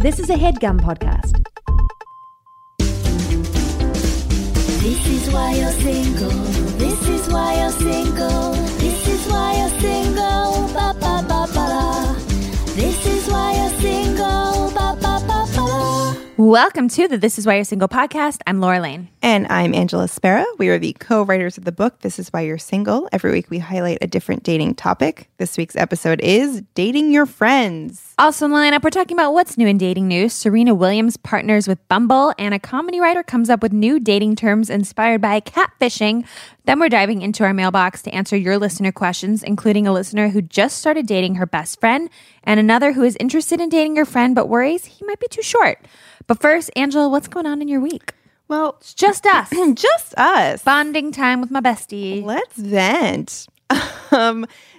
This is a HeadGum podcast. This is why you're single. This is why you're single. This is why you're single. Ba ba ba ba. This is why you're single. Ba ba ba ba. Welcome to the This Is Why You're Single podcast. I'm Laura Lane. And I'm Angela Spera. We are the co-writers of the book, This Is Why You're Single. Every week we highlight a different dating topic. This week's episode is dating your friends. Also in the lineup, we're talking about what's new in dating news. Serena Williams partners with Bumble, and a comedy writer comes up with new dating terms inspired by catfishing. Then we're diving into our mailbox to answer your listener questions, including a listener who just started dating her best friend and another who is interested in dating your friend but worries he might be too short. But first, Angela, what's going on in your week? Well, it's just us. Just us. Bonding time with my bestie. Let's vent.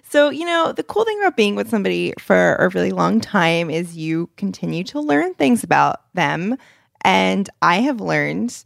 So, you know, the cool thing about being with somebody for a really long time is you continue to learn things about them. And I have learned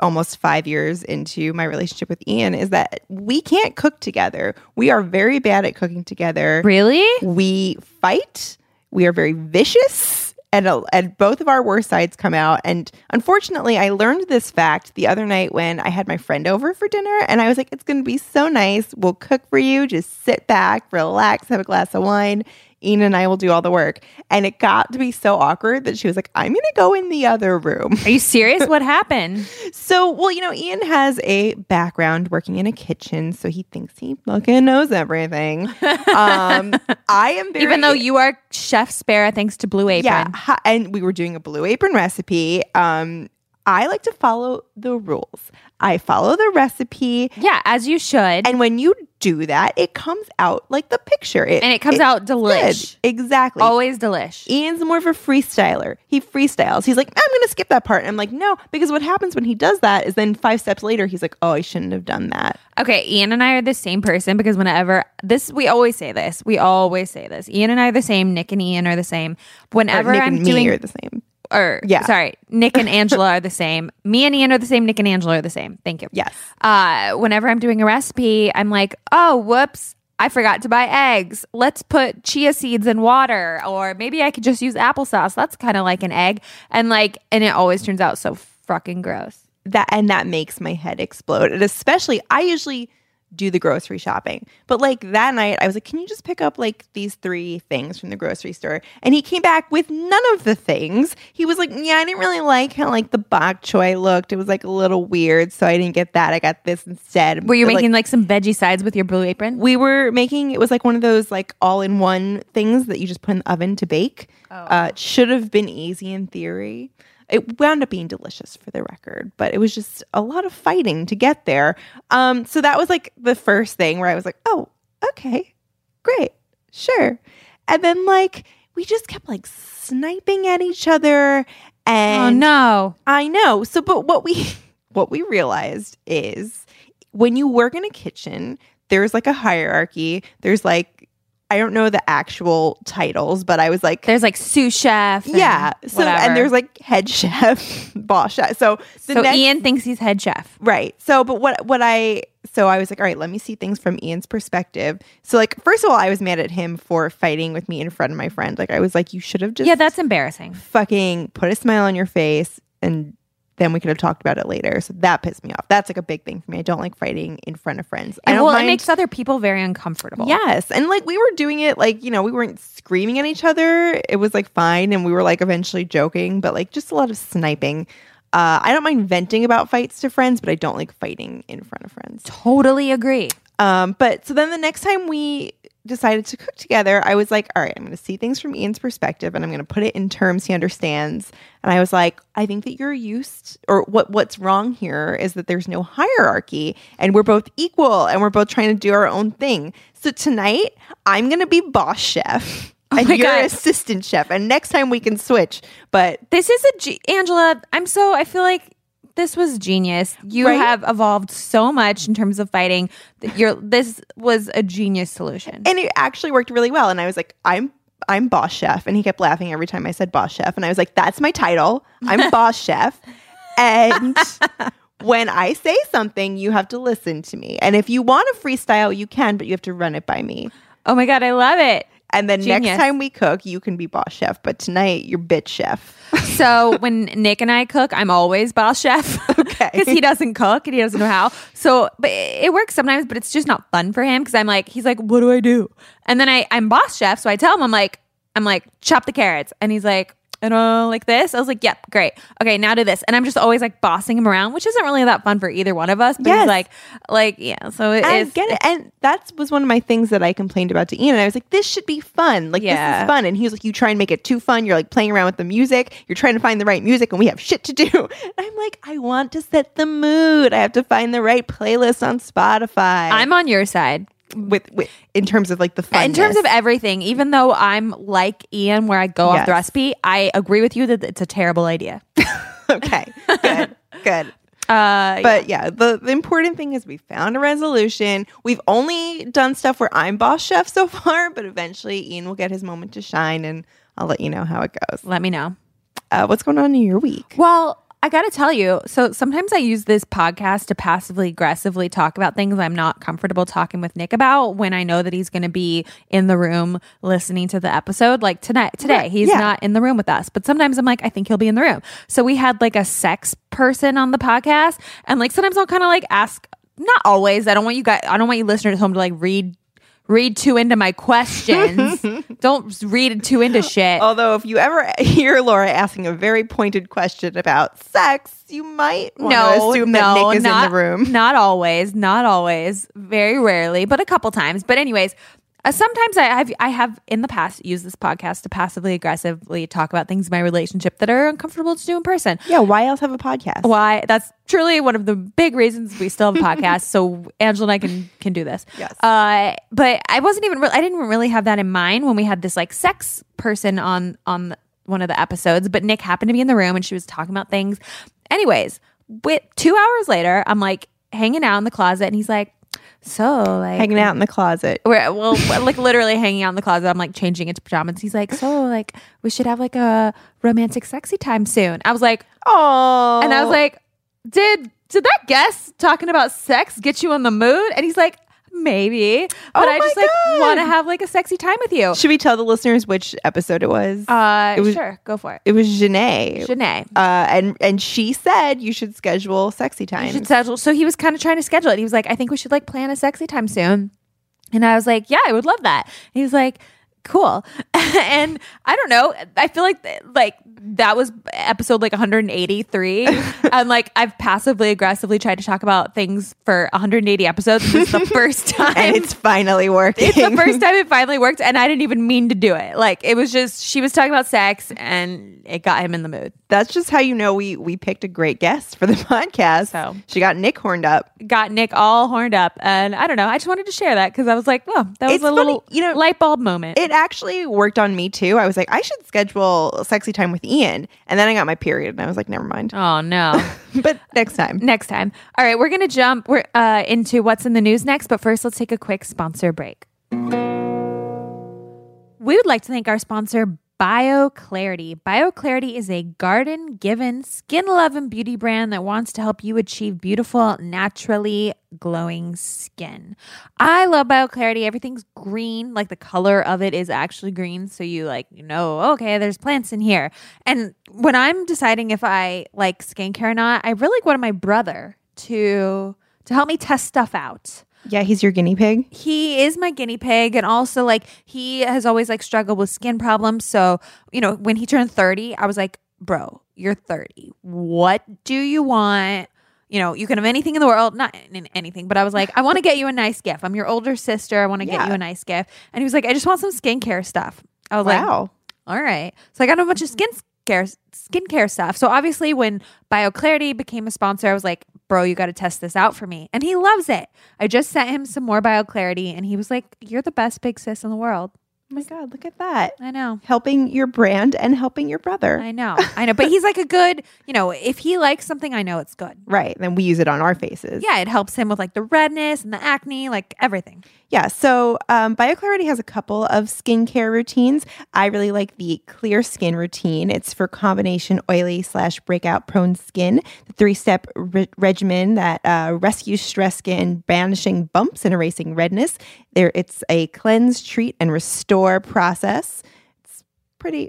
almost 5 years into my relationship with Ian is that we can't cook together. We are very bad at cooking together. Really? We fight. We are very vicious. And both of our worst sides come out. And unfortunately, I learned this fact the other night when I had my friend over for dinner. And I was like, it's going to be so nice. We'll cook for you. Just sit back, relax, have a glass of wine. Ian and I will do all the work. And it got to be so awkward that she was like, I'm going to go in the other room. Are you serious? What happened? So, well, you know, Ian has a background working in a kitchen, so he thinks he fucking knows everything. I am very... Even though you are Chef Spera, thanks to Blue Apron. Yeah, and we were doing a Blue Apron recipe. I like to follow the rules. I follow the recipe. Yeah, as you should. And when you do that, it comes out like the picture. It comes out delish. Good. Exactly. Always delish. Ian's more of a freestyler. He freestyles. He's like, I'm going to skip that part. And I'm like, no, because what happens when he does that is then 5 steps later, he's like, oh, I shouldn't have done that. Okay, Ian and I are the same person because whenever this, we always say this. We always say this. Ian and I are the same. Nick and Ian are the same. Whenever Nick and me are the same. Nick and Angela are the same. Me and Ian are the same. Nick and Angela are the same. Thank you. Yes. Whenever I'm doing a recipe, I'm like, oh, whoops, I forgot to buy eggs. Let's put chia seeds in water. Or maybe I could just use applesauce. That's kind of like an egg. And it always turns out so fucking gross. That makes my head explode. And especially, I usually do the grocery shopping. But like that night, I was like, can you just pick up like these 3 things from the grocery store? And he came back with none of the things. He was like, yeah, I didn't really like how like the bok choy looked. It was like a little weird. So I didn't get that. I got this instead. Were you making like some veggie sides with your Blue Apron? We were making, it was like one of those like all-in-one things that you just put in the oven to bake. It should have been easy in theory. It wound up being delicious for the record, but it was just a lot of fighting to get there. So that was like the first thing where I was like, oh, okay, great, sure. And then like we just kept like sniping at each other. And oh, no. I know. So but what we realized is when you work in a kitchen, there's like a hierarchy. There's like, I don't know the actual titles, but I was like... There's like sous chef. Yeah. So whatever. And there's like head chef, boss chef. So Ian thinks he's head chef. Right. So, but so I was like, all right, let me see things from Ian's perspective. So like, first of all, I was mad at him for fighting with me in front of my friend. Like I was like, you should have just... Yeah, that's embarrassing. Fucking put a smile on your face and... then we could have talked about it later. So that pissed me off. That's like a big thing for me. I don't like fighting in front of friends. And it makes other people very uncomfortable. Yes. And like we were doing it like, you know, we weren't screaming at each other. It was like fine. And we were like eventually joking, but like just a lot of sniping. I don't mind venting about fights to friends, but I don't like fighting in front of friends. Totally agree. But so then the next time we decided to cook together, I was like, all right, I'm going to see things from Ian's perspective and I'm going to put it in terms he understands. And I was like, I think that you're used, or what's wrong here is that there's no hierarchy and we're both equal and we're both trying to do our own thing. So tonight I'm going to be boss chef and you're assistant chef. And next time we can switch. But this is Angela, I feel like this was genius. You have evolved so much in terms of fighting. This was a genius solution. And it actually worked really well. And I was like, I'm boss chef. And he kept laughing every time I said boss chef. And I was like, that's my title. I'm boss chef. And when I say something, you have to listen to me. And if you want to freestyle, you can, but you have to run it by me. Oh my God, I love it. And then next time we cook, you can be boss chef. But tonight, you're bitch chef. So when Nick and I cook, I'm always boss chef. Okay. Because he doesn't cook and he doesn't know how. So but it works sometimes, but it's just not fun for him because I'm like, he's like, what do I do? And then I'm boss chef. So I tell him, I'm like, chop the carrots. And he's like, I don't know, like this. I was like, yep, great. Okay, now do this. And I'm just always like bossing him around, which isn't really that fun for either one of us. But he's like, yeah. So I get it. And that was one of my things that I complained about to Ian. And I was like, this should be fun. Like, this is fun. And he was like, you try and make it too fun. You're like playing around with the music. You're trying to find the right music and we have shit to do. And I'm like, I want to set the mood. I have to find the right playlist on Spotify. I'm on your side. With in terms of like the fun, in terms of everything, even though I'm like Ian where I go off the recipe, I agree with you that it's a terrible idea. Okay, good. But the important thing is we found a resolution. We've only done stuff where I'm boss chef so far, but eventually Ian will get his moment to shine, and I'll let you know how it goes. Let me know what's going on in your week. Well, I got to tell you, so sometimes I use this podcast to passively aggressively talk about things I'm not comfortable talking with Nick about when I know that he's going to be in the room listening to the episode. Like today, he's not in the room with us, but sometimes I'm like, I think he'll be in the room. So we had like a sex person on the podcast, and like sometimes I'll kind of like ask, not always. I don't want you listeners at home to like read too into my questions. Don't read too into shit. Although if you ever hear Laura asking a very pointed question about sex, you might want to assume that Nick is in the room. Not always. Very rarely, but a couple times. But anyways, sometimes I have in the past used this podcast to passively aggressively talk about things in my relationship that are uncomfortable to do in person. Yeah, why else have a podcast? Why? That's truly one of the big reasons we still have a podcast. So Angela and I can do this. Yes. But I didn't really have that in mind when we had this like sex person on one of the episodes. But Nick happened to be in the room and she was talking about things. Anyways, 2 hours later, I'm like hanging out in the closet and he's like, so like hanging out in the closet. We're like literally hanging out in the closet. I'm like changing into pajamas. He's like, so like we should have like a romantic sexy time soon. I was like, oh, and I was like, did that guest talking about sex get you in the mood? And he's like, maybe, but I just like want to have like a sexy time with you. Should we tell the listeners which episode it was? Sure, go for it. It was Janae. And she said you should schedule sexy time. So he was kind of trying to schedule it. He was like, I think we should like plan a sexy time soon. And I was like, yeah, I would love that. And he was like, cool. And I don't know, I feel like that was episode like 183. And like I've passively aggressively tried to talk about things for 180 episodes. This is the first time. And it's finally working. It's the first time it finally worked, and I didn't even mean to do it. Like it was just, she was talking about sex and it got him in the mood. That's just how you know we picked a great guest for the podcast. So she got Nick horned up. Got Nick all horned up. And I don't know, I just wanted to share that because I was like, oh, that was a little light bulb moment. It actually worked on me too. I was like, I should schedule sexy time with Ian, and then I got my period and I was like, never mind. Oh no. But next time. All right, we're gonna jump into what's in the news next, but first let's take a quick sponsor break. We would like to thank our sponsor, BioClarity. BioClarity is a garden-given, skin-loving beauty brand that wants to help you achieve beautiful, naturally glowing skin. I love BioClarity. Everything's green. Like the color of it is actually green. So you like, okay, there's plants in here. And when I'm deciding if I like skincare or not, I really go to my brother to help me test stuff out. Yeah, he's your guinea pig. He is my guinea pig. And also like he has always like struggled with skin problems. So, when he turned 30, I was like, bro, you're 30. What do you want? You can have anything in the world, not anything, but I was like, I want to get you a nice gift. I'm your older sister. I want to get you a nice gift. And he was like, I just want some skincare stuff. I was like, all right. So I got a bunch of skincare stuff. So obviously when BioClarity became a sponsor, I was like, bro, you got to test this out for me. And he loves it. I just sent him some more BioClarity and he was like, you're the best big sis in the world. Oh my God, look at that. I know. Helping your brand and helping your brother. I know. But he's like a good, if he likes something, I know it's good. Right. Then we use it on our faces. Yeah. It helps him with like the redness and the acne, like everything. Yeah. So BioClarity has a couple of skincare routines. I really like the clear skin routine. It's for combination oily / breakout prone skin. The 3-step regimen that rescues stress skin, banishing bumps and erasing redness. It's a cleanse, treat, and restore door process. It's pretty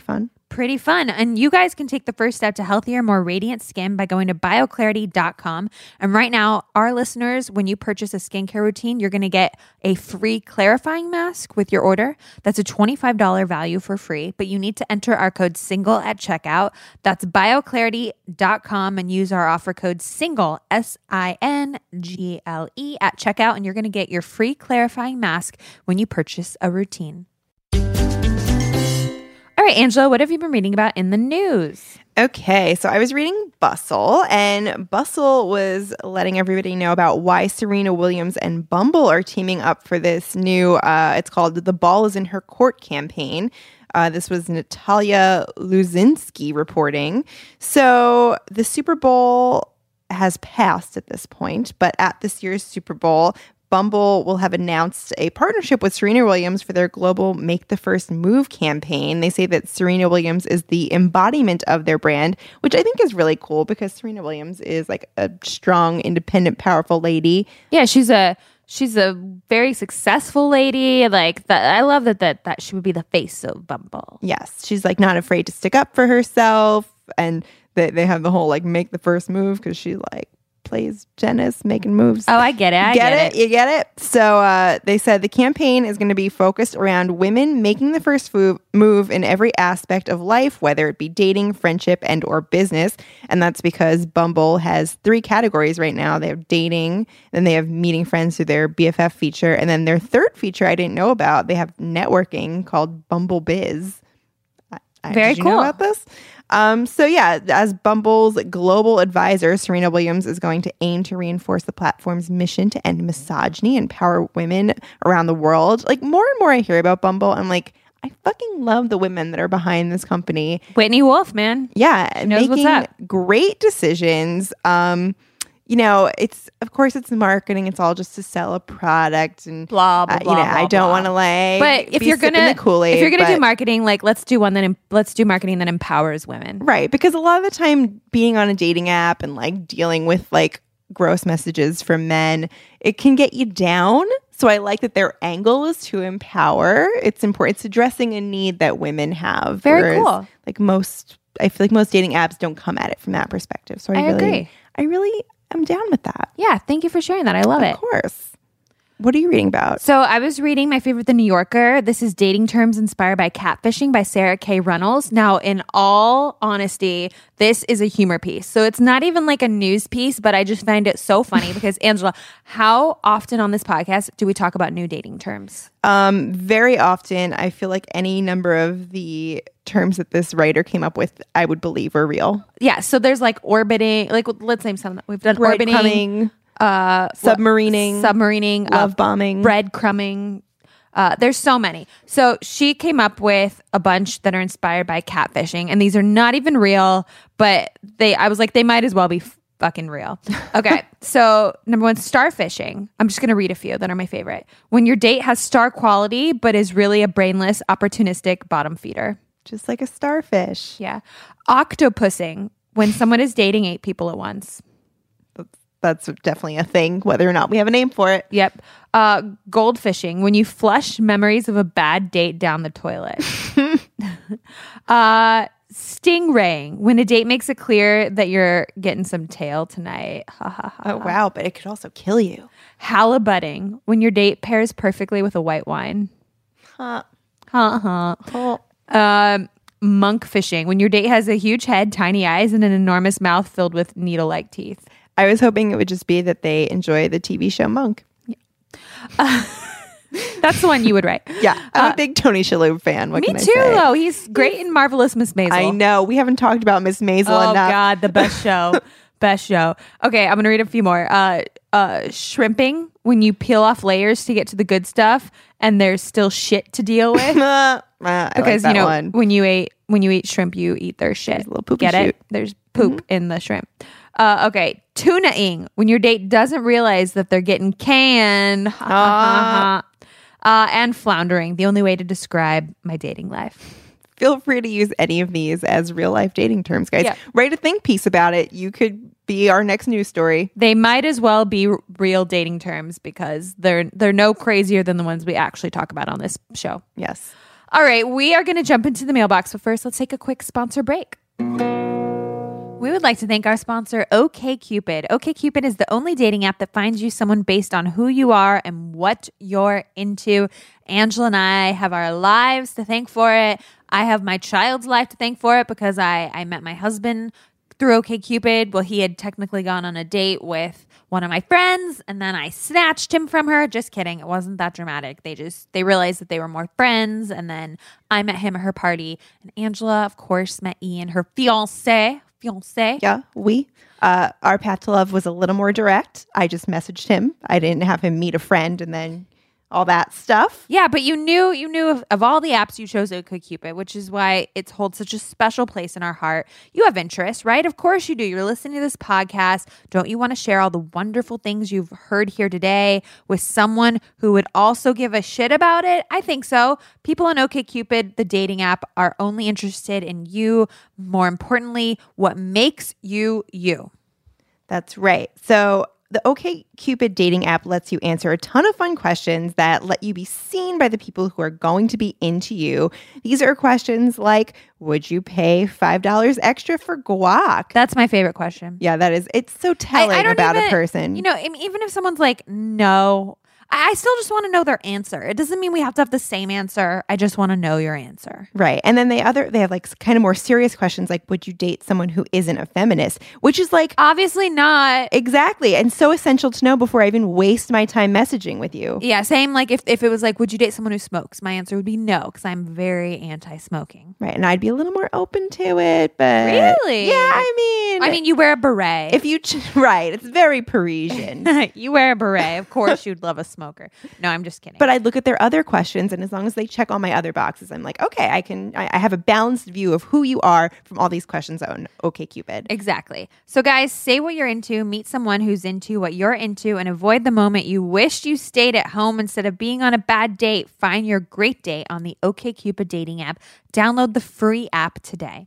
fun. Pretty fun. And you guys can take the first step to healthier, more radiant skin by going to bioclarity.com. And right now, our listeners, when you purchase a skincare routine, you're going to get a free clarifying mask with your order. That's a $25 value for free, but you need to enter our code SINGLE at checkout. That's bioclarity.com and use our offer code SINGLE, SINGLE at checkout. And you're going to get your free clarifying mask when you purchase a routine. All right, Angela, what have you been reading about in the news? Okay, so I was reading Bustle, and Bustle was letting everybody know about why Serena Williams and Bumble are teaming up for this new, it's called The Ball is in Her Court campaign. This was Natalia Luzinski reporting. So the Super Bowl has passed at this point, but at this year's Super Bowl, Bumble will have announced a partnership with Serena Williams for their global Make the First Move campaign. They say that Serena Williams is the embodiment of their brand, which I think is really cool because Serena Williams is like a strong, independent, powerful lady. Yeah, she's a very successful lady. Like that, I love that she would be the face of Bumble. Yes, she's like not afraid to stick up for herself, and they have the whole like make the first move because she like plays tennis, making moves. Oh, I get it. You get it? So they said the campaign is going to be focused around women making the first move in every aspect of life, whether it be dating, friendship, and or business. And that's because Bumble has three categories right now. They have dating, then they have meeting friends through their BFF feature, and then their third feature I didn't know about, they have networking called Bumble Biz. Very cool. Did you know about this? So yeah, as Bumble's global advisor, Serena Williams is going to aim to reinforce the platform's mission to end misogyny and empower women around the world. Like more and more I hear about Bumble, I'm like, I fucking love the women that are behind this company. Whitney Wolfe, man. Yeah. She knows what's up. Great decisions. You know, it's, of course, it's marketing. It's all just to sell a product and blah, blah, blah. You know, blah, I don't want to like, but if you're going to do marketing, like let's do marketing that empowers women. Right. Because a lot of the time being on a dating app and like dealing with like gross messages from men, it can get you down. So I like that their angle is to empower. It's important. It's addressing a need that women have. Very cool. Like I feel like most dating apps don't come at it from that perspective. So I really agree. I'm down with that. Yeah. Thank you for sharing that. I love it. Of course. What are you reading about? So I was reading my favorite, The New Yorker. This is Dating Terms Inspired by Catfishing by Sarah K. Runnels. Now, in all honesty, this is a humor piece. So it's not even like a news piece, but I just find it so funny because, Angela, how often on this podcast do we talk about new dating terms? Very often. I feel like any number of the terms that this writer came up with, I would believe were real. Yeah. So there's like orbiting. Like, let's name some. We've done orbiting. Coming. Submarining, love bombing, breadcrumbing. There's so many. So she came up with a bunch that are inspired by catfishing, and these are not even real, but I was like, they might as well be fucking real. Okay. So number one, starfishing. I'm just going to read a few that are my favorite. When your date has star quality, but is really a brainless, opportunistic bottom feeder. Just like a starfish. Yeah. Octopussing. When someone is dating 8 people at once. That's definitely a thing, whether or not we have a name for it. Yep. Goldfishing, when you flush memories of a bad date down the toilet. Stingraying, when a date makes it clear that you're getting some tail tonight. Ha, ha, ha. Oh, wow, but it could also kill you. Halibutting, when your date pairs perfectly with a white wine. Huh. Huh, huh. Cool. Monk fishing, when your date has a huge head, tiny eyes, and an enormous mouth filled with needle-like teeth. I was hoping it would just be that they enjoy the TV show Monk. Yeah. That's the one you would write. Yeah. I'm a big Tony Shalhoub fan. What can I say? Me too, though. He's great in Marvelous Miss Maisel. I know. We haven't talked about Miss Maisel enough. Oh, God. The best show. Best show. Okay. I'm going to read a few more. Shrimping, when you peel off layers to get to the good stuff and there's still shit to deal with. Because, like, you know, one. When you eat shrimp, you eat their shit. There's a little poopy Get shoot. It? There's poop mm-hmm. in the shrimp. Okay, tuna-ing, when your date doesn't realize that they're getting canned. And floundering, the only way to describe my dating life. Feel free to use any of these as real-life dating terms, guys. Yeah. Write a think piece about it. You could be our next news story. They might as well be real dating terms because they're no crazier than the ones we actually talk about on this show. Yes. All right, we are going to jump into the mailbox, but first let's take a quick sponsor break. We would like to thank our sponsor, OKCupid. OKCupid is the only dating app that finds you someone based on who you are and what you're into. Angela and I have our lives to thank for it. I have my child's life to thank for it because I met my husband through OKCupid. Well, he had technically gone on a date with one of my friends, and then I snatched him from her. Just kidding. It wasn't that dramatic. They realized that they were more friends, and then I met him at her party. And Angela, of course, met Ian, her fiancé. Yeah, we. Our path to love was a little more direct. I just messaged him. I didn't have him meet a friend and then all that stuff. Yeah, but you knew of all the apps, you chose OkCupid, which is why it holds such a special place in our heart. You have interests, right? Of course you do. You're listening to this podcast. Don't you want to share all the wonderful things you've heard here today with someone who would also give a shit about it? I think so. People on OkCupid, the dating app, are only interested in you. More importantly, what makes you you. That's right. So the OkCupid dating app lets you answer a ton of fun questions that let you be seen by the people who are going to be into you. These are questions like, would you pay $5 extra for guac? That's my favorite question. Yeah, that is. It's so telling about a person. You know, even if someone's like, no, I still just want to know their answer. It doesn't mean we have to have the same answer. I just want to know your answer. Right. And then they have like kind of more serious questions like, would you date someone who isn't a feminist? Which is like, obviously not. Exactly. And so essential to know before I even waste my time messaging with you. Yeah. Same like if it was like, would you date someone who smokes? My answer would be no, because I'm very anti-smoking. Right. And I'd be a little more open to it. But really? Yeah. I mean, you wear a beret. If you, right. It's very Parisian. You wear a beret. Of course you'd love a smoke. No, I'm just kidding. But I'd look at their other questions, and as long as they check all my other boxes, I'm like, okay, I have a balanced view of who you are from all these questions on OkCupid. Exactly. So guys, say what you're into, meet someone who's into what you're into, and avoid the moment you wished you stayed at home instead of being on a bad date. Find your great date on the OkCupid dating app. Download the free app today.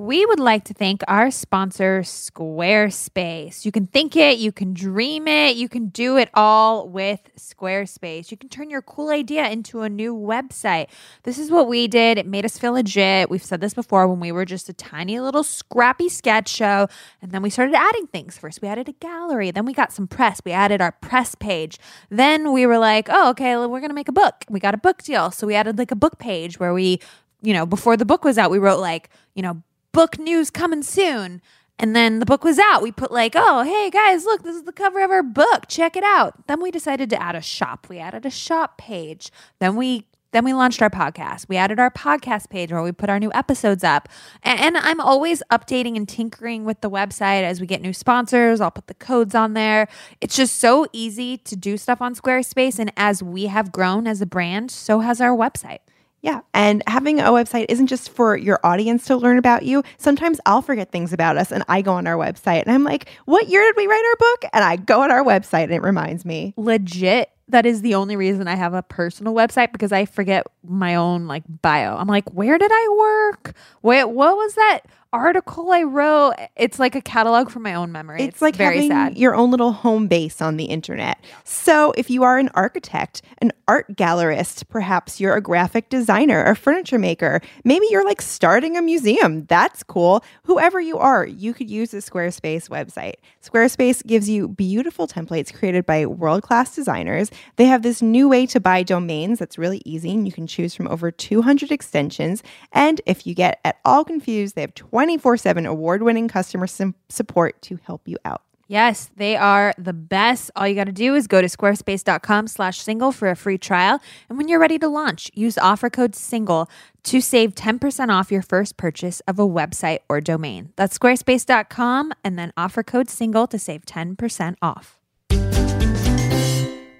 We would like to thank our sponsor, Squarespace. You can think it, you can dream it, you can do it all with Squarespace. You can turn your cool idea into a new website. This is what we did. It made us feel legit. We've said this before when we were just a tiny little scrappy sketch show, and then we started adding things. First, we added a gallery. Then we got some press. We added our press page. Then we were like, oh, okay, well, we're going to make a book. We got a book deal. So we added like a book page where we, you know, before the book was out, we wrote like, you know, book news coming soon. And then the book was out. We put like, oh, hey guys, look, this is the cover of our book. Check it out. Then we decided to add a shop. We added a shop page. Then we launched our podcast. We added our podcast page where we put our new episodes up. And I'm always updating and tinkering with the website as we get new sponsors. I'll put the codes on there. It's just so easy to do stuff on Squarespace. And as we have grown as a brand, so has our website. Yeah, and having a website isn't just for your audience to learn about you. Sometimes I'll forget things about us, and I go on our website, and I'm like, what year did we write our book? And I go on our website, and it reminds me. Legit, that is the only reason I have a personal website, because I forget my own like bio. I'm like, where did I work? Wait, what was that article I wrote? It's like a catalog for my own memory. It's like very having sad. Your own little home base on the internet. So if you are an architect, an art gallerist, perhaps you're a graphic designer, a furniture maker, maybe you're like starting a museum. That's cool. Whoever you are, you could use the Squarespace website. Squarespace gives you beautiful templates created by world-class designers. They have this new way to buy domains that's really easy, and you can choose from over 200 extensions. And if you get at all confused, they have 24/7 award-winning customer support to help you out. Yes, they are the best. All you got to do is go to squarespace.com/single for a free trial. And when you're ready to launch, use offer code SINGLE to save 10% off your first purchase of a website or domain. That's squarespace.com and then offer code SINGLE to save 10% off.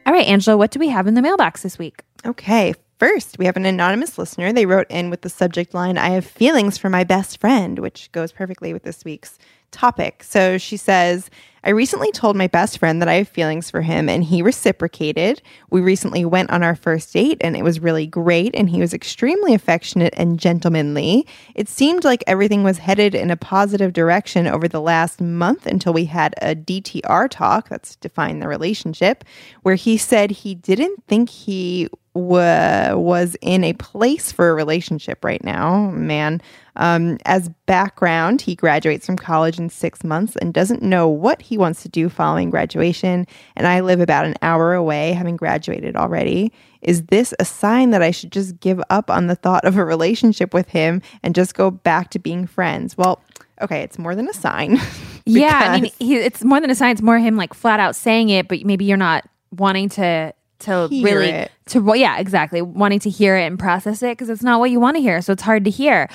All right, Angela, what do we have in the mailbox this week? Okay, first, we have an anonymous listener. They wrote in with the subject line, I have feelings for my best friend, which goes perfectly with this week's topic. So she says, I recently told my best friend that I have feelings for him, and he reciprocated. We recently went on our first date, and it was really great, and he was extremely affectionate and gentlemanly. It seemed like everything was headed in a positive direction over the last month until we had a DTR talk, that's define the relationship, where he said he didn't think he was in a place for a relationship right now, man. As background, he graduates from college in 6 months and doesn't know what he wants to do following graduation, and I live about an hour away, having graduated already. Is this a sign that I should just give up on the thought of a relationship with him and just go back to being friends? Well, okay, it's more than a sign. Yeah, I mean, it's more than a sign. It's more him like flat out saying it, but maybe you're not wanting to hear really it. Yeah, exactly, wanting to hear it and process it because it's not what you want to hear, so it's hard to hear.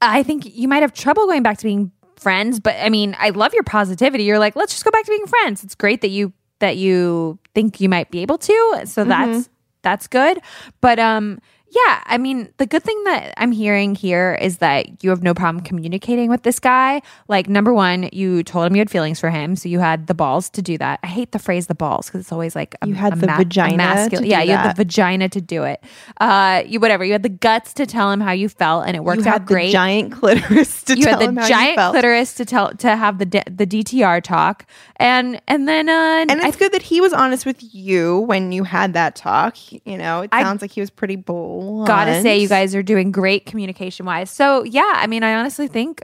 I think you might have trouble going back to being friends, but I mean, I love your positivity. You're like, let's just go back to being friends. It's great that you think you might be able to, so that's good. But yeah, I mean, the good thing that I'm hearing here is that you have no problem communicating with this guy. Like, number one, you told him you had feelings for him, so you had the balls to do that. I hate the phrase "the balls" because it's always like you had the vagina. Yeah, you had the vagina to do it. You had the guts to tell him how you felt, and it worked out great. You had the giant clitoris to tell him how you felt. You had the giant clitoris to have the DTR talk, and then it's good that he was honest with you when you had that talk. You know, it sounds like he was pretty bold. Gotta say, you guys are doing great communication wise. So yeah, I mean, I honestly think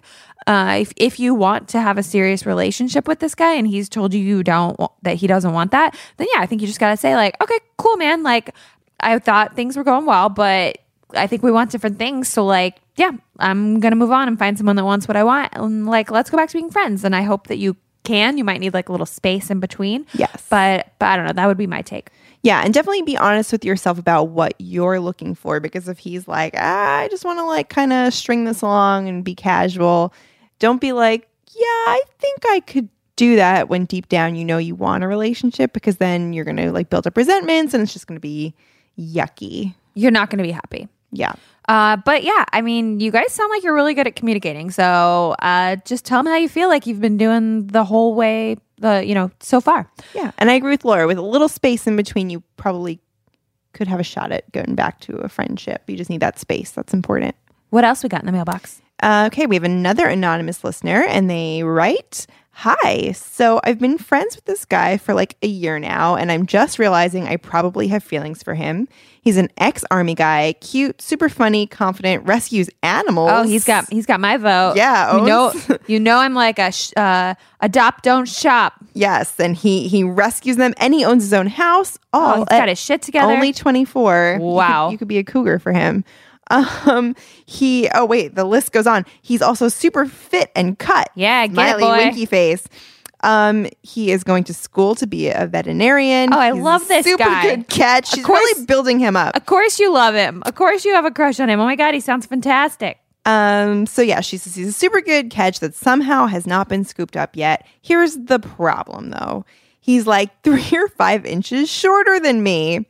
if you want to have a serious relationship with this guy and he's told you that he doesn't want that, then yeah, I think you just gotta say like, okay, cool, man. Like, I thought things were going well, but I think we want different things. So like, yeah, I'm gonna move on and find someone that wants what I want. And like, let's go back to being friends. And I hope that you can. You might need like a little space in between. Yes, but I don't know. That would be my take. Yeah, and definitely be honest with yourself about what you're looking for, because if he's like, I just want to like kind of string this along and be casual, don't be like, yeah, I think I could do that, when deep down you know you want a relationship, because then you're going to like build up resentments and it's just going to be yucky. You're not going to be happy. Yeah. But yeah, I mean, you guys sound like you're really good at communicating. So just tell them how you feel, like you've been doing the whole way, so far. Yeah. And I agree with Laura. With a little space in between, you probably could have a shot at going back to a friendship. You just need that space. That's important. What else we got in the mailbox? Okay. We have another anonymous listener, and they write... Hi, so I've been friends with this guy for like a year now, and I'm just realizing I probably have feelings for him. He's an ex-army guy, cute, super funny, confident, rescues animals. Oh, he's got my vote. Yeah, you know I'm like a adopt, don't shop. Yes, and he rescues them, and he owns his own house. Oh, he's got his shit together. Only 24. Wow, you could be a cougar for him. The list goes on. He's also super fit and cut. Yeah, get it, boy. Winky face. He is going to school to be a veterinarian. Oh, I love this guy. Super good catch. She's really building him up. Of course you love him. Of course you have a crush on him. Oh my God, he sounds fantastic. So yeah, she says he's a super good catch that somehow has not been scooped up yet. Here's the problem though. He's like 3 or 5 inches shorter than me.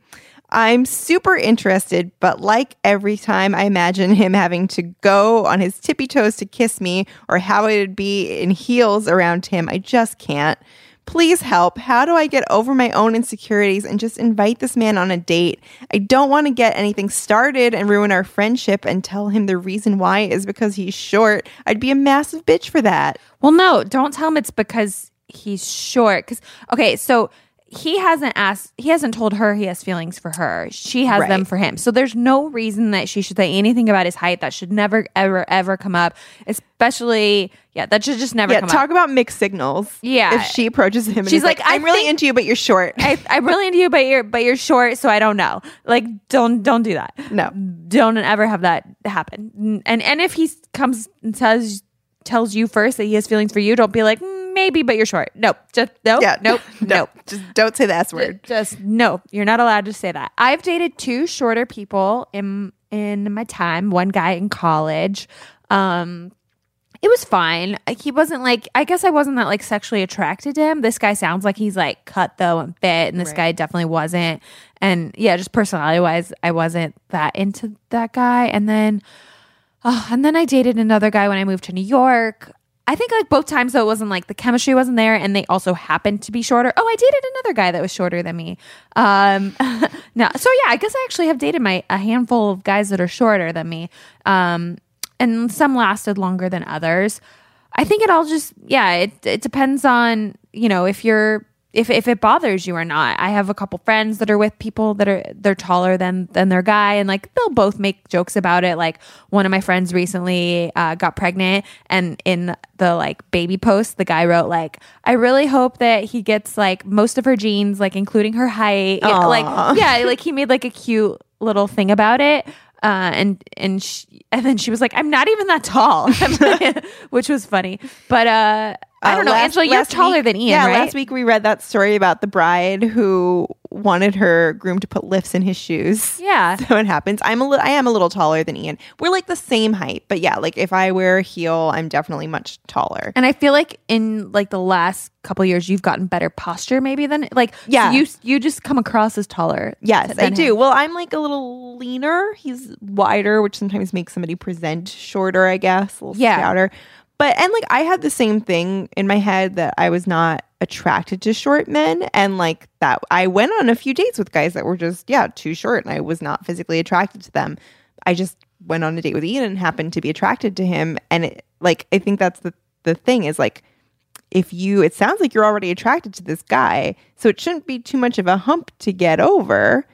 I'm super interested, but like every time I imagine him having to go on his tippy toes to kiss me, or how it would be in heels around him, I just can't. Please help. How do I get over my own insecurities and just invite this man on a date? I don't want to get anything started and ruin our friendship and tell him the reason why is because he's short. I'd be a massive bitch for that. Well, no, don't tell him it's because he's short. So... He hasn't told her he has feelings for her. She has them for him. So there's no reason that she should say anything about his height. That should never, ever, ever come up. Especially, that should just never come up. Yeah, talk about mixed signals. Yeah. If she approaches him and she's like, I'm really into you, but you're short. I'm really into you, but you're short, so I don't know. Like, don't do that. No. Don't ever have that happen. And if he comes and tells you first that he has feelings for you, don't be like, maybe, but you're short. Nope. Just nope. Yeah. Nope. Nope. Just don't say the S word. Just no. You're not allowed to say that. I've dated two shorter people in my time. One guy in college. It was fine. He wasn't like, I guess I wasn't that like sexually attracted to him. This guy sounds like he's like cut though and fit, and this guy definitely wasn't. And yeah, just personality wise, I wasn't that into that guy. And then I dated another guy when I moved to New York. I I think like both times though, it wasn't like the chemistry wasn't there, and they also happened to be shorter. Oh, I dated another guy that was shorter than me. No, so yeah, I guess I actually have dated a handful of guys that are shorter than me, and some lasted longer than others. I think it all just it depends on, you know, if you're if it bothers you or not. I have a couple friends that are with people that are they're taller than their guy, and like they'll both make jokes about it. Like one of my friends recently got pregnant, and in the like baby post, the guy wrote like, "I really hope that he gets like most of her genes, like including her height." You know, like yeah, like he made like a cute little thing about it. And then she was like, "I'm not even that tall," which was funny. But I don't know, Angela, you're taller than Ian, right? Yeah, last week we read that story about the bride who wanted her groom to put lifts in his shoes. Yeah, so it happens. I am a little taller than Ian. We're like the same height, but yeah, like if I wear a heel, I'm definitely much taller. And I feel like in like the last couple years, you've gotten better posture maybe than like so you just come across as taller. Yes, I do. Well, I'm like a little leaner. He's wider, which sometimes makes somebody present shorter, I guess, a little stouter. But and like I had the same thing in my head that I was not attracted to short men, and like that I went on a few dates with guys that were just too short, and I was not physically attracted to them. I just went on a date with Ian and happened to be attracted to him, and it, like I think that's the thing is like if you it sounds like you're already attracted to this guy, so it shouldn't be too much of a hump to get over.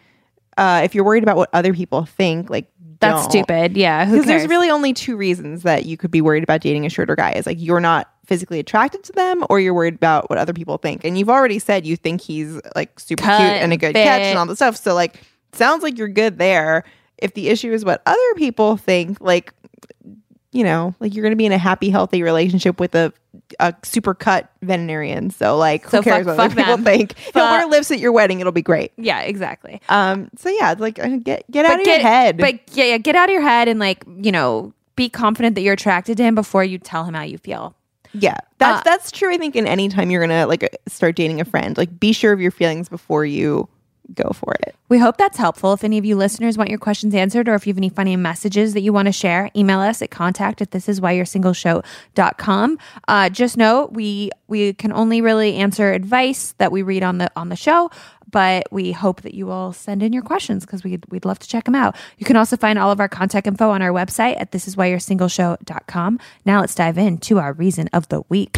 If you're worried about what other people think, like that's stupid. Yeah, who cares? Because there's really only two reasons that you could be worried about dating a shorter guy: is like you're not physically attracted to them, or you're worried about what other people think. And you've already said you think he's like super cute and a good catch and all the stuff. So like, sounds like you're good there. If the issue is what other people think, like, you know, like you're going to be in a happy, healthy relationship with a super cut veterinarian. So like, who cares what other people think? He'll wear lifts at your wedding. It'll be great. Yeah, exactly. So yeah, like get out of your head. But yeah, get out of your head and like, you know, be confident that you're attracted to him before you tell him how you feel. Yeah, that's true. I think in any time you're gonna like start dating a friend, like be sure of your feelings before you go for it. We hope that's helpful. If any of you listeners want your questions answered, or if you have any funny messages that you want to share, email us at contact@thisiswhyyoursingleshow.com. Just know we can only really answer advice that we read on the show, but we hope that you will send in your questions because we'd love to check them out. You can also find all of our contact info on our website at thisiswhyyoursingleshow.com. Now let's dive into our reason of the week.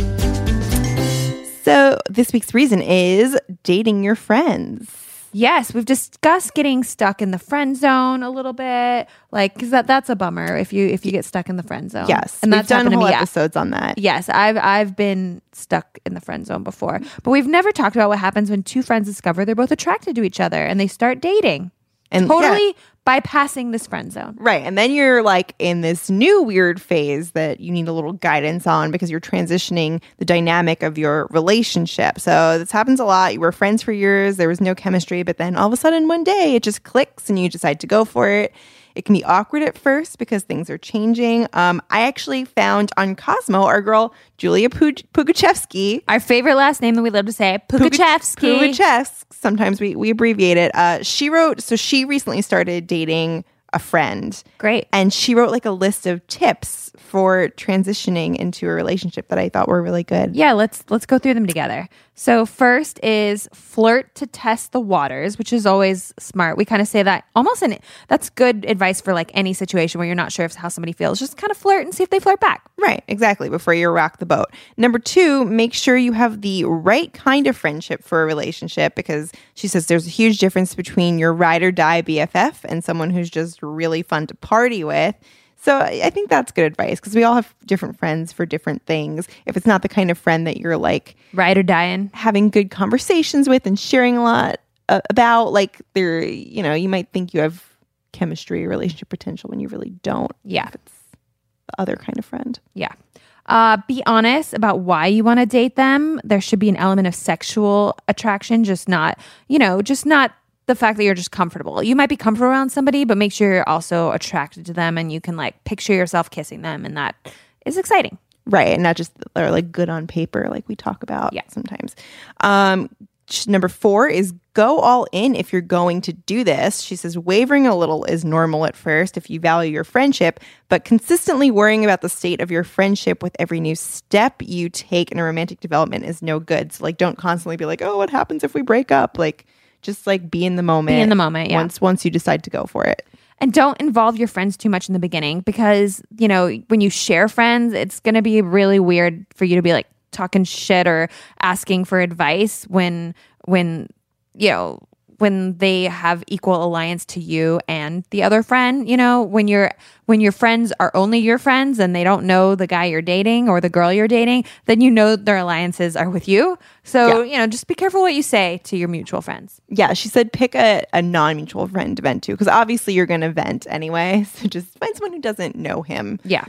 So this week's reason is dating your friends. Yes, we've discussed getting stuck in the friend zone a little bit, like because that's a bummer if you get stuck in the friend zone. Yes, and that's done whole episodes on that. Yes, I've been stuck in the friend zone before, but we've never talked about what happens when two friends discover they're both attracted to each other and they start dating and totally bypassing this friend zone. Right, and then you're like in this new weird phase that you need a little guidance on because you're transitioning the dynamic of your relationship. So this happens a lot. You were friends for years, there was no chemistry, but then all of a sudden one day it just clicks and you decide to go for it. It can be awkward at first because things are changing. I actually found on Cosmo our girl Julia Pugachevsky. Our favorite last name that we love to say, Pugachevsky. Sometimes we abbreviate it. She recently started dating a friend. Great. And she wrote like a list of tips for transitioning into a relationship that I thought were really good. Yeah, let's go through them together. So first is flirt to test the waters, which is always smart. We kind of say that almost that's good advice for like any situation where you're not sure how somebody feels. Just kind of flirt and see if they flirt back. Right, exactly, before you rock the boat. Number 2, make sure you have the right kind of friendship for a relationship, because she says there's a huge difference between your ride or die BFF and someone who's just really fun to party with. So I think that's good advice because we all have different friends for different things. If it's not the kind of friend that you're like ride or dying, having good conversations with and sharing a lot about, like they're, you know, you might think you have chemistry, relationship potential when you really don't. Yeah. If it's the other kind of friend. Yeah. Be honest about why you want to date them. There should be an element of sexual attraction, just not the fact that you're just comfortable. You might be comfortable around somebody, but make sure you're also attracted to them and you can like picture yourself kissing them, and that is exciting. Right, and not just they're like good on paper like we talk about sometimes. Number 4 is go all in if you're going to do this. She says wavering a little is normal at first if you value your friendship, but consistently worrying about the state of your friendship with every new step you take in a romantic development is no good. So, like, don't constantly be like, oh, what happens if we break up? Like, just like be in the moment. Be in the moment, yeah. Once you decide to go for it. And don't involve your friends too much in the beginning because, you know, when you share friends, it's going to be really weird for you to be like talking shit or asking for advice when they have equal alliance to you and the other friend. You know, when your friends are only your friends and they don't know the guy you're dating or the girl you're dating, then you know their alliances are with you. So, you know, just be careful what you say to your mutual friends. Yeah, she said pick a non-mutual friend to vent to because obviously you're going to vent anyway. So just find someone who doesn't know him. Yeah.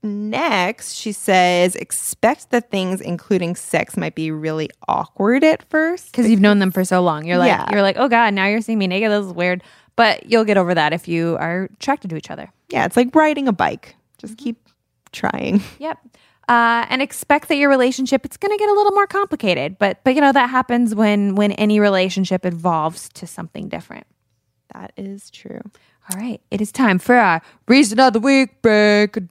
Next, she says, expect that things, including sex, might be really awkward at first. Because you've known them for so long. You're like, oh God, now you're seeing me naked. This is weird. But you'll get over that if you are attracted to each other. Yeah, it's like riding a bike. Just keep trying. Yep. And expect that your relationship, it's going to get a little more complicated. But you know, that happens when any relationship evolves to something different. That is true. All right, it is time for our Reason of the Week breakdown.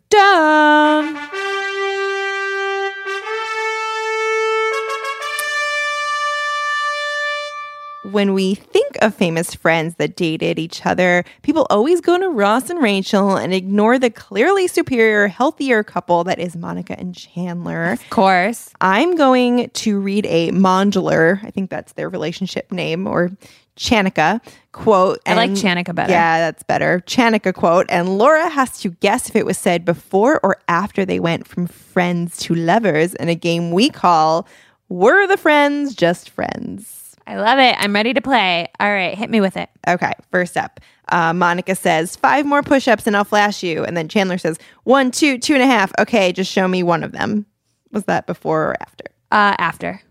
When we think of famous friends that dated each other, people always go to Ross and Rachel and ignore the clearly superior, healthier couple that is Monica and Chandler. Of course. I'm going to read a Mondular, I think that's their relationship name, or Chanika quote. I like Chanika better. Yeah, that's better. Chanika quote. And Laura has to guess if it was said before or after they went from friends to lovers in a game we call Were the Friends Just Friends? I love it. I'm ready to play. All right, hit me with it. Okay, first up, Monica says, 5 more push-ups and I'll flash you. And then Chandler says, 1, 2, 2.5. Okay, just show me one of them. Was that before or after? After.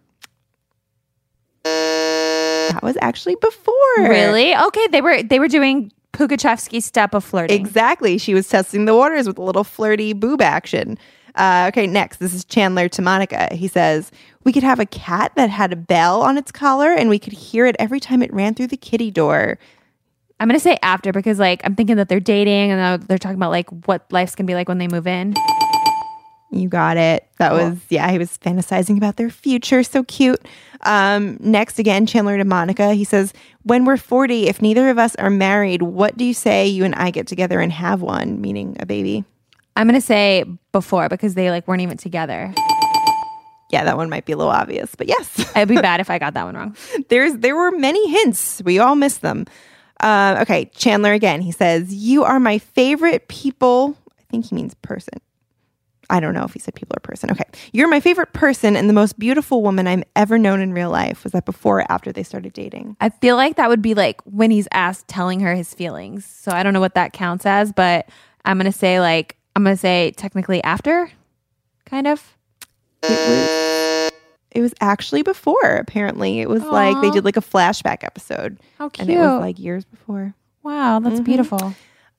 That was actually before. Really? Okay. They were doing Pugachevsky's step of flirting. Exactly. She was testing the waters with a little flirty boob action. Okay, next. This is Chandler to Monica. He says, we could have a cat that had a bell on its collar and we could hear it every time it ran through the kitty door. I'm going to say after because like I'm thinking that they're dating and they're talking about like what life's going to be like when they move in. You got it. That was, yeah, he was fantasizing about their future. So cute. Next, again, Chandler to Monica. He says, when we're 40, if neither of us are married, what do you say you and I get together and have one? Meaning a baby. I'm going to say before because they like weren't even together. Yeah, that one might be a little obvious, but yes. It'd be bad if I got that one wrong. There were many hints. We all missed them. Okay, Chandler again. He says, you are my favorite people. I think he means person. I don't know if he said people or person. Okay. You're my favorite person and the most beautiful woman I've ever known in real life. Was that before or after they started dating? I feel like that would be like when he's asked telling her his feelings. So I don't know what that counts as, but I'm going to say technically after, kind of. It was actually before, apparently. It was Aww. Like they did like a flashback episode. How cute. And it was like years before. Wow, that's beautiful.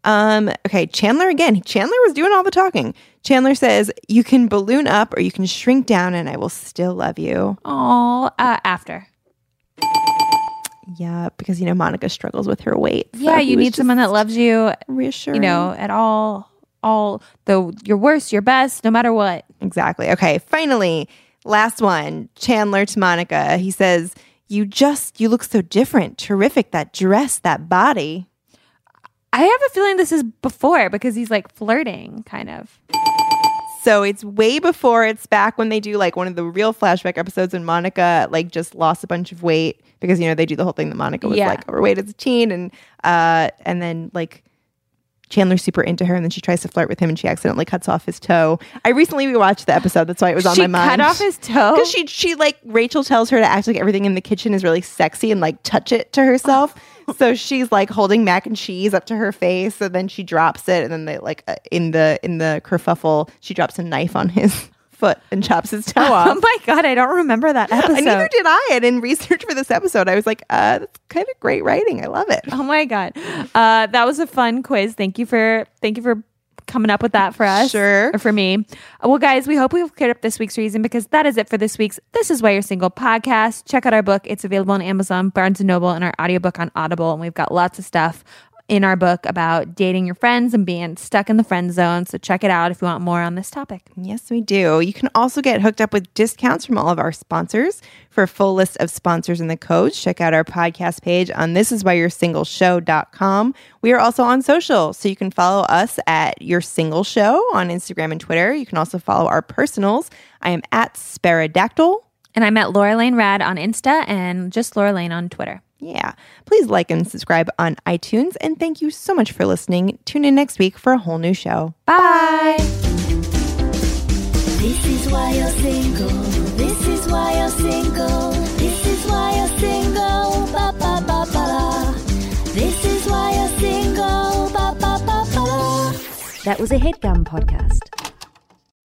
Okay, Chandler again. Chandler was doing all the talking. Chandler says, you can balloon up or you can shrink down and I will still love you. Oh, after. Yeah, because, you know, Monica struggles with her weight. So yeah, you need someone that loves you. Reassuring. You know, at all, though your worst, your best, no matter what. Exactly. Okay, finally, last one, Chandler to Monica. He says, you look so different. Terrific, that dress, that body. I have a feeling this is before because he's like flirting, kind of. So it's way before. It's back when they do like one of the real flashback episodes when Monica like just lost a bunch of weight because, you know, they do the whole thing that Monica was like overweight as a teen and then like Chandler's super into her and then she tries to flirt with him and she accidentally cuts off his toe. I recently rewatched the episode. That's why it was on my mind. She cut off his toe? Because she like Rachel tells her to act like everything in the kitchen is really sexy and like touch it to herself. So she's like holding mac and cheese up to her face and then she drops it and then they like in the kerfuffle she drops a knife on his foot and chops his toe off. Oh my God, I don't remember that episode. Neither did I. In research for this episode, I was like, that's kind of great writing. I love it. Oh my God. That was a fun quiz. Thank you for coming up with that for us. Sure. Or for me. Well, guys, we hope we've cleared up this week's reason, because that is it for this week's This Is Why You're Single podcast. Check out our book. It's available on Amazon, Barnes & Noble, and our audiobook on Audible. And we've got lots of stuff in our book about dating your friends and being stuck in the friend zone. So check it out if you want more on this topic. Yes, we do. You can also get hooked up with discounts from all of our sponsors. For a full list of sponsors and the codes, check out our podcast page on thisiswhyyoursingleshow.com. We are also on social, so you can follow us at Your Single Show on Instagram and Twitter. You can also follow our personals. I am at Sparadactyl. And I'm at Laura Lane Rad on Insta and just Laura Lane on Twitter. Yeah. Please like and subscribe on iTunes. And thank you so much for listening. Tune in next week for a whole new show. Bye. This is why you're single. This is why you're single. This is why you're single. Ba ba ba ba la. This is why you're single. Ba ba ba ba la. That was a HeadGum podcast.